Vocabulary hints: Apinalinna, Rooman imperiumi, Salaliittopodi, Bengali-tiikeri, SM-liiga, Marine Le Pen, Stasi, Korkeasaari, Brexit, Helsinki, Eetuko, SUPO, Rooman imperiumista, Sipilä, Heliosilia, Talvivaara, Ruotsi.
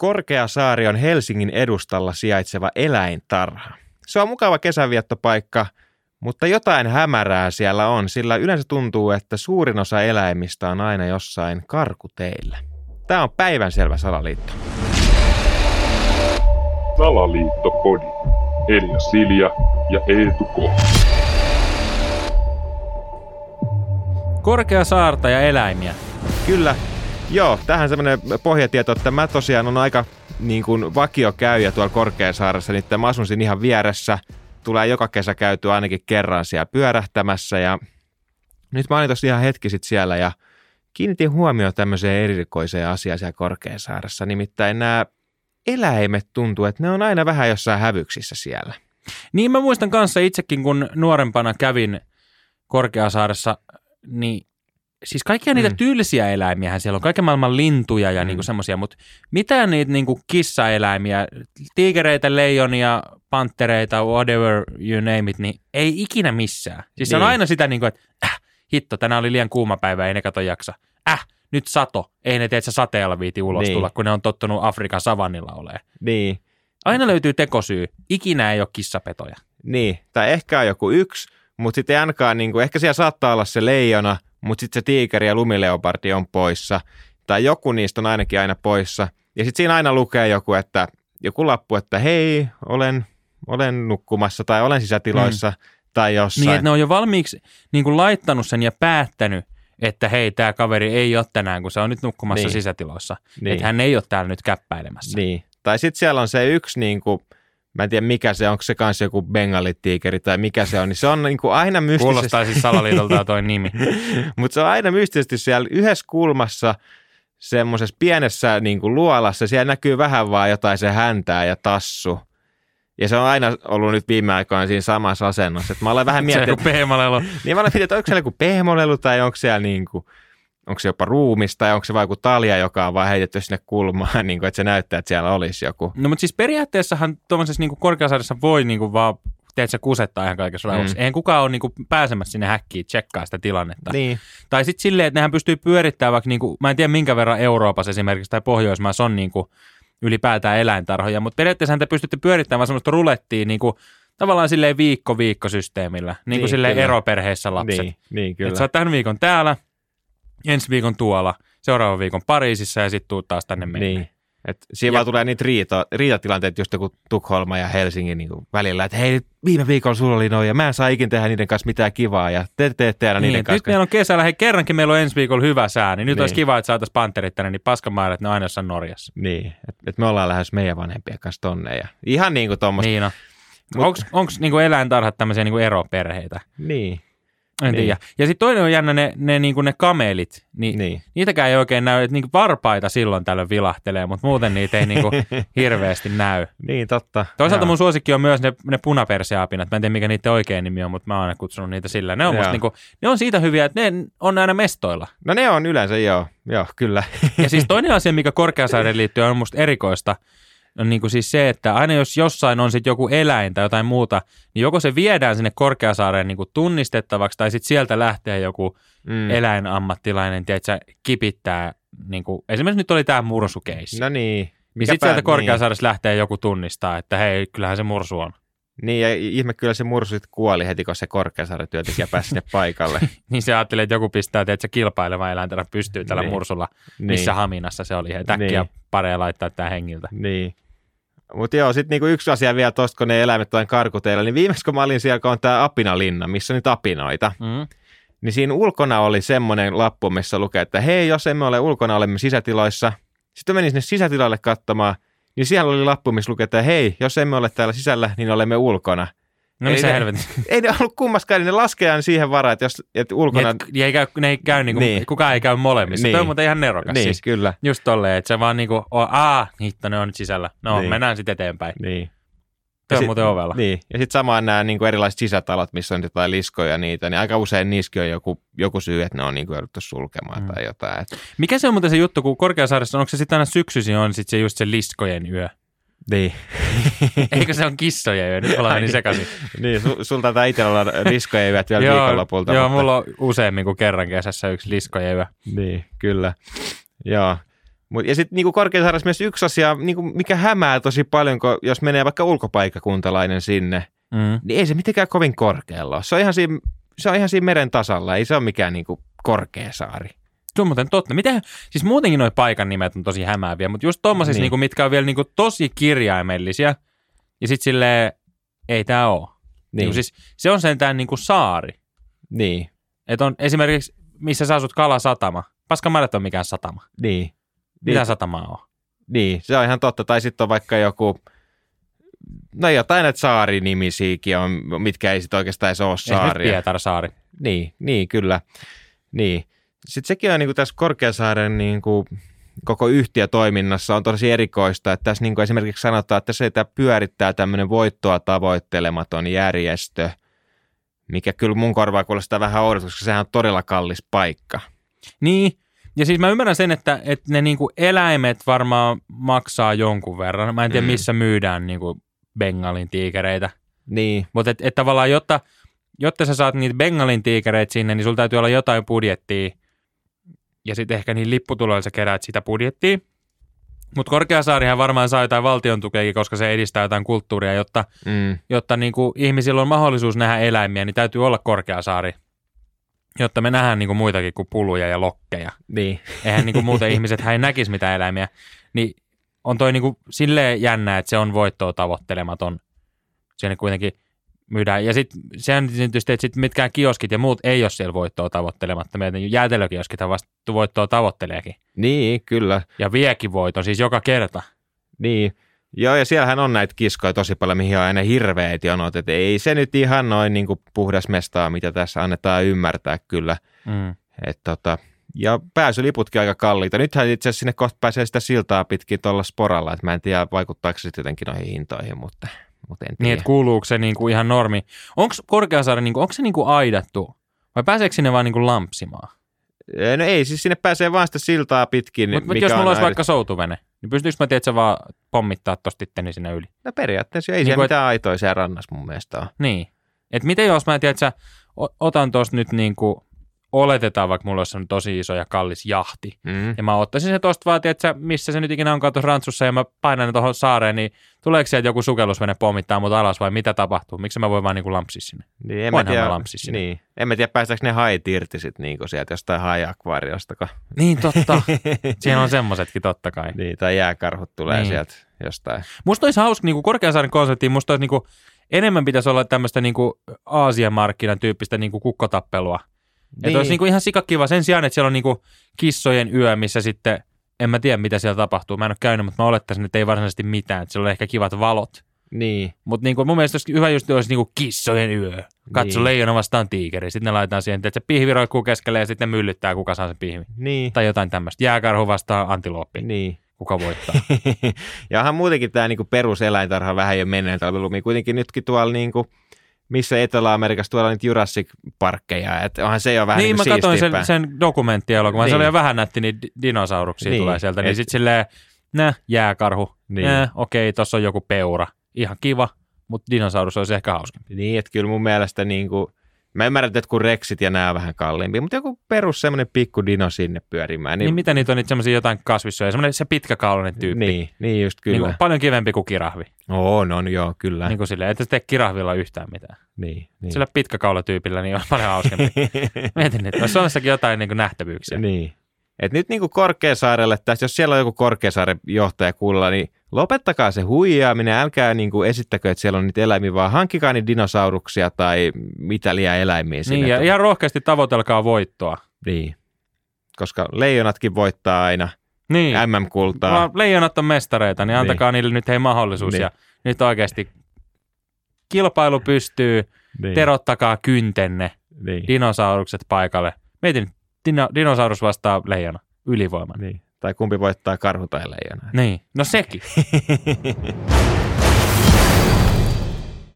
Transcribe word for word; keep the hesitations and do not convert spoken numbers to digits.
Korkeasaari on Helsingin edustalla sijaitseva eläintarha. Se on mukava kesänviettopaikka, mutta jotain hämärää siellä on, sillä yleensä tuntuu, että suurin osa eläimistä on aina jossain karkuteillä. Tämä on päivänselvä salaliitto. Salaliittopodi. Heliosilia ja Eetuko. Korkeasaarta ja eläimiä. Kyllä. Joo, tähän semmoinen pohjatieto, että mä tosiaan on aika niin kuin vakiokäyjä tuolla Korkeasaaressa, niin että mä asun siinä ihan vieressä. Tulee joka kesä käytyä ainakin kerran siellä pyörähtämässä ja nyt mä olin tossa ihan hetki sitten siellä ja kiinnitin huomioon tämmöiseen erikoiseen asiaan siellä Korkeasaaressa. Nimittäin nämä eläimet tuntuu, että ne on aina vähän jossain hävyksissä siellä. Niin mä muistan kanssa itsekin, kun nuorempana kävin Korkeasaaressa, niin siis kaikkia niitä mm. tylsiä eläimiähän siellä on, kaiken maailman lintuja ja mm. niinku semmoisia, mutta mitään niitä niinku kissaeläimiä, tiikereitä, leijonia, panttereita, whatever you name it, niin ei ikinä missään. Siis niin. Se on aina sitä niinku, että äh, hitto, tänään oli liian kuuma päivä, ei ne kato jaksa. Äh, nyt sato, ei ne teet sä sateella viiti ulos niin. tulla, kun ne on tottunut Afrikan savannilla olemaan. Niin. Aina löytyy tekosyy, ikinä ei ole kissapetoja. Niin, tai ehkä on joku yksi, mutta sitten ei ainakaan, niinku, ehkä siellä saattaa olla se leijona, mutta sitten se tiikeri ja lumileopardi on poissa, tai joku niistä on ainakin aina poissa. Ja sitten siinä aina lukee joku, että, joku lappu, että hei, olen, olen nukkumassa, tai olen sisätiloissa, mm. tai jossain. Niin, että ne on jo valmiiksi niin kuin laittanut sen ja päättänyt, että hei, tämä kaveri ei ole tänään, kun se on nyt nukkumassa niin. sisätiloissa. Niin. Että hän ei ole täällä nyt käppäilemässä. Niin. Tai sitten siellä on se yksi, niin kuin, mä en tiedä mikä se on, onko se kanssa joku bengali-tiikeri tai mikä se on, niin se on niin kuin aina mystisesti. Kuulostaa siis salaliitolta toi nimi. Mutta se on aina mystisesti siellä yhdessä kulmassa, semmoisessa pienessä niin kuin luolassa, siellä näkyy vähän vaan jotain se häntää ja tassu. Ja se on aina ollut nyt viime aikoina siinä samassa asennossa. Että mä olen vähän miettinyt. Se on joku pehmolelu. Niin mä olen miettinyt, että onko siellä joku pehmolelu tai onko siellä niin kuin, onko se jopa ruumis tai onko se vaan joku talja, joka on vaan heitetty sinne kulmaan, niin kuin, että se näyttää, että siellä olisi joku. No mutta siis periaatteessahan tuollaisessa niin Korkeasaaressa voi niin kuin vaan, teet sä kusettaa ihan kaikessa mm. rauhassa. Eihän kukaan ole niin kuin pääsemässä sinne häkkiin tsekkaa sitä tilannetta. Niin. Tai sitten silleen, että nehän pystyy pyörittämään vaikka, niin kuin, mä en tiedä minkä verran Euroopassa esimerkiksi tai Pohjoismaissa on niin kuin ylipäätään eläintarhoja, mutta periaatteessahan te pystytte pyörittämään semmoista rulettia niin kuin tavallaan silleen viikko-viikko-systeemillä, niin kuin niin, silleen kyllä. Eroperheissä lapset. Niin, niin kyllä. Että sä oot tämän viikon täällä. Ensi viikon tuolla, seuraavan viikon Pariisissa ja sitten tuu taas tänne mennään. Niin. Et siinä ja vaan tulee niitä riita, riitatilanteita just joku Tukholma ja Helsingin niinku välillä, että hei viime viikolla sulla oli noin ja mä en saa ikin tehdä niiden kanssa mitään kivaa ja te teette aina niiden niin, kanssa. Nyt meillä on kesällä, hei kerrankin meillä on ensi viikolla hyvä sää, niin nyt niin. olisi kiva, että saataisiin panterit tänne, niin paskamailla, että ne on aina jossain Norjassa. Niin, että et me ollaan lähes meidän vanhempien kanssa tonne ja ihan niin kuin tuommoista. Niin on. Mut onko niinku eläintarhat tämmöisiä niinku eroperheitä? Niin. En niin. tiedä. Ja sitten toinen on jännä ne, ne, niinku ne kamelit. Ni, niin. Niitäkään ei oikein näy. Niinku varpaita silloin tällöin vilahtelee, mutta muuten niitä ei niinku hirveästi näy. Niin, totta. Toisaalta Jaa. mun suosikki on myös ne, ne punaperseapinat. Mä en tiedä, mikä niiden oikein nimi on, mutta mä oon aina kutsunut niitä sillä. Ne on, musta niinku, ne on siitä hyviä, että ne on aina mestoilla. No ne on yleensä, joo. Joo, kyllä. Ja siis toinen asia, mikä Korkeasaareen liittyy, on musta erikoista. On niinku siis se, että aina jos jossain on sitten joku eläin tai jotain muuta, niin joko se viedään sinne Korkeasaareen niinku tunnistettavaksi tai sitten sieltä lähtee joku mm. eläinammattilainen, tiedätkö, kipittää. Niinku, esimerkiksi nyt oli tämä mursukeissi. No niin. Niin sitten sieltä Korkeasaaressa niin. lähtee joku tunnistaa, että hei, kyllähän se mursu on. Niin, ja ihme kyllä se mursu sitten kuoli heti, kun se Korkeasaaren työntekijä pääsi sinne paikalle. Niin se ajattelee, että joku pistää, että kilpaileva eläintarha pystyy tällä niin. mursulla, missä niin. haminassa se oli. Heti äkkiä niin. pareja laittaa tää hengiltä. Niin. Mutta joo, sitten niinku yksi asia vielä tuosta, kun ne eläimet on karkuteilla, niin viimeksi kun mä olin siellä, kun on tämä Apinalinna, missä on niitä apinoita, mm. niin siinä ulkona oli semmoinen lappu, missä lukee, että hei, jos emme ole ulkona, olemme sisätiloissa. Sitten menin sinne sisätilalle katsomaan. Niin siellä oli lappu, missä lukee, että hei, jos emme ole täällä sisällä, niin olemme ulkona. No missä helvetin? Ei ne ollut kummaskaan, niin ne laskeaan siihen varaan, että jos et ulkona. Ne ei käy, ne ei käy niinku, niin. kukaan ei käy molemmissa. Niin. Toi on muuten ihan nerokas. Niin, siis. Kyllä. Just tolleen, että se vaan niinku, oh, aa, hitto, ne on nyt sisällä. No, niin. mennään sitten eteenpäin. Niin. Toi on sit, muuten ovella. Niin, ja sitten samaan nämä niinku erilaiset sisätalot, missä on jotain liskoja niitä, niin aika usein niissäkin on joku, joku syy, että ne on niinku jouduttu sulkemaan mm. tai jotain. Et. Mikä se on muuten se juttu, kun Korkeasaaressa on, onko se sitten aina syksyisin on sit se just se liskojen yö? Niin. Eikö se on kissojen yö? Nyt ollaan niin sekaisin. Niin, su, sulta tämä itsellä on liskojen yöt vielä viikonlopulta. Joo, mutta mulla on useammin kuin kerran kesässä yksi liskojen yö. Niin, kyllä. Joo. Ja sitten niin Korkeasaaressa myös yksi asia, niin mikä hämää tosi paljon, kun jos menee vaikka ulkopaikkakuntalainen sinne, mm. niin ei se mitenkään kovin korkealla ole. Se on ihan siinä, se on ihan siinä meren tasalla, ei se ole mikään niin Korkeasaari. Se on muuten totta. Miten, siis muutenkin nuo paikan nimet on tosi hämääviä, mutta just tuommoisissa, niin. niin kuin, mitkä on vielä niin kuin, tosi kirjaimellisia, ja sitten silleen, ei tämä ole. Niin. Niin, siis, se on sentään niin kuin saari. Niin. Et on esimerkiksi, missä sä asut, Kalasatama. Paskanmarjat on mikään satama. Niin. Mitä niin. satamaa on? Niin, se on ihan totta. Tai sitten on vaikka joku, no jotain näitä saarinimisiäkin on, mitkä ei sitten oikeastaan edes ole saaria. Esimerkiksi Pietarsaari. Niin, niin kyllä. Niin. Sitten sekin on niin kuin tässä Korkeasaaren niin kuin koko yhtiötoiminnassa on tosi erikoista, että tässä niin kuin esimerkiksi sanotaan, että se pyörittää tämmöinen voittoa tavoittelematon järjestö, mikä kyllä mun korvaa kuulostaa vähän oudosti, koska sehän on todella kallis paikka. Niin, ja siis mä ymmärrän sen, että, että ne niinku eläimet varmaan maksaa jonkun verran. Mä en tiedä, mm. missä myydään niinku Bengalin-tiikereitä. Niin. Mutta et, et tavallaan, jotta, jotta sä saat niitä Bengalin-tiikereitä sinne, niin sulla täytyy olla jotain budjettia. Ja sitten ehkä niihin lipputuloilla sä keräät sitä budjettia. Mutta Korkeasaarihan varmaan saa jotain valtion tukeakin, koska se edistää jotain kulttuuria, jotta, mm. jotta niinku ihmisillä on mahdollisuus nähdä eläimiä, niin täytyy olla Korkeasaari. Jotta me nähdään niinku muitakin kuin puluja ja lokkeja. Niin. Eihän niinku muuten ihmiset ei näkisi mitään eläimiä. Niin on toi niinku silleen jännä, että se on voittoa tavoittelematon. Siellä kuitenkin myydään. Ja sitten sehän tietysti, että sit mitkään kioskit ja muut ei ole siellä voittoa tavoittelematta. Meidän jäätelökioskithan vasta voittoa tavoitteleekin. Niin, kyllä. Ja viekin voiton, siis joka kerta. Niin. Joo, ja siellähän on näitä kiskoja tosi paljon, mihin on aina hirveät jonot, että ei se nyt ihan noin niin kuin puhdas mestaa, mitä tässä annetaan ymmärtää kyllä. Mm. Et tota, ja pääsyliputkin aika kalliita. Nythän itse asiassa sinne kohta pääsee sitä siltaa pitkin tuolla sporalla, että mä en tiedä vaikuttaako se jotenkin noihin hintoihin, mutta, mutta en tiedä. Niin, että kuuluuko se niin kuin ihan normi. Onko Korkeasaari, niin kuin, onko se niin kuin aidattu vai pääseekö sinne vaan niin kuin lampsimaan? No ei, siis sinne pääsee vaan sitä siltaa pitkin. Mutta jos mulla olisi vaikka soutuvene, niin pystyykö mä tiedätkö vaan pommittaa tosta itteni sinne yli? No periaatteessa ei niin siellä et... mitään aitoja siellä rannassa mun mielestä on. Niin. Että miten jos mä tiedätkö, otan tosta nyt niin kuin, oletetaan vaikka mulla olisi tosi iso ja kallis jahti. Mm. Ja mä ottaisin se tosta vaan, tiedätkö, missä se nyt ikinä onkaan tuossa Rantsussa ja mä painan ne tuohon saareen, niin tuleeko sieltä joku sukellusvene pommittaa mut alas vai mitä tapahtuu? Miksi mä voin vaan niin kuin lampsia sinne? Niin, en Voinhan mä, mä lampsia sinne. Niin. En mä tiedä, päästäänkö ne hait irti sit niinku sieltä jostain haiakvaariostako. Niin totta. Siinä on semmoisetkin totta kai. Niin, tai jääkarhut tulee niin. sieltä jostain. Musta olisi hauska, niinku Korkeasaaren konseptiin, musta olisi niinku, enemmän pitäisi olla tämmöistä niinku Aasian markkinan tyyppistä niinku kukkotappelua. Niin. Että olisi niinku ihan sikakiva sen sijaan, että siellä on niinku kissojen yö, missä sitten, en mä tiedä mitä siellä tapahtuu. Mä en ole käynyt, mutta mä olettaisin, että ei varsinaisesti mitään. Että siellä on ehkä kivat valot. Niin. Mutta niinku, mun mielestä olisi hyvä just olisi niinku kissojen yö. Katso niin. leijona vastaan tiikeri. Sitten ne laitetaan siihen, että se pihvi roikkuu keskelle ja sitten ne myllyttää, kuka saa sen pihvi. Niin. Tai jotain tämmöistä. Jääkarhu vastaan antilooppi. Niin. Kuka voittaa. Ja onhan muutenkin tämä niinku peruseläintarha vähän jo menneen talvelumi. Kuitenkin nytkin tuolla niinku... Missä Etelä-Amerikassa tuolla on niitä Jurassic-parkkeja, että onhan se jo vähän niin, niin kuin siistimpää. Niin, mä katsoin sen, sen dokumenttielokuvan, niin. se oli jo vähän nätti, niin dinosauruksia niin. tulee sieltä, niin et... sitten silleen, nä, jääkarhu, niin. nä, okei, tossa on joku peura, ihan kiva, mutta dinosaurus olisi ehkä hauskempi. Niin, että kyllä mun mielestä niin kuin, mä ymmärrän, että kun reksit ja nää on vähän kalliimpia, mutta joku perus semmoinen pikku dino sinne pyörimään. Niin, niin mitä niitä on niitä semmoisia jotain kasvissyöjä, semmoinen se pitkäkaulainen tyyppi. Niin, niin just kyllä. Niin kuin, paljon kivempi kuin kirahvi. Oo, no joo, kyllä. Niin kuin silleen, että se tee kirahvilla yhtään mitään. Niin, niin. Sillä pitkäkaulatyypillä niin on paljon hauskempi. Mietin, että olisi Suomessakin jotain niin kuin nähtävyyksiä. Niin. Et nyt niin kuin Korkeasaarelle, tässä, jos siellä on joku Korkeasaaren johtaja kuulla, niin lopettakaa se huijaaminen, älkää niin kuin esittäkö, että siellä on niitä eläimiä, vaan hankkikaa niitä dinosauruksia tai mitä liian eläimiä sinne. Niin, ja ihan rohkeasti tavoitelkaa voittoa. Niin, koska leijonatkin voittaa aina niin. M M-kultaa. No, leijonat on mestareita, niin antakaa niin. niille nyt hei mahdollisuus. Niin. Ja nyt oikeasti kilpailu pystyy, niin. terottakaa kyntenne, niin. dinosaurukset paikalle. Mietin nyt. Dino, dinosaurus vastaa leijona, ylivoiman. Niin. Tai kumpi voittaa, karhu tai leijona. Niin, no sekin.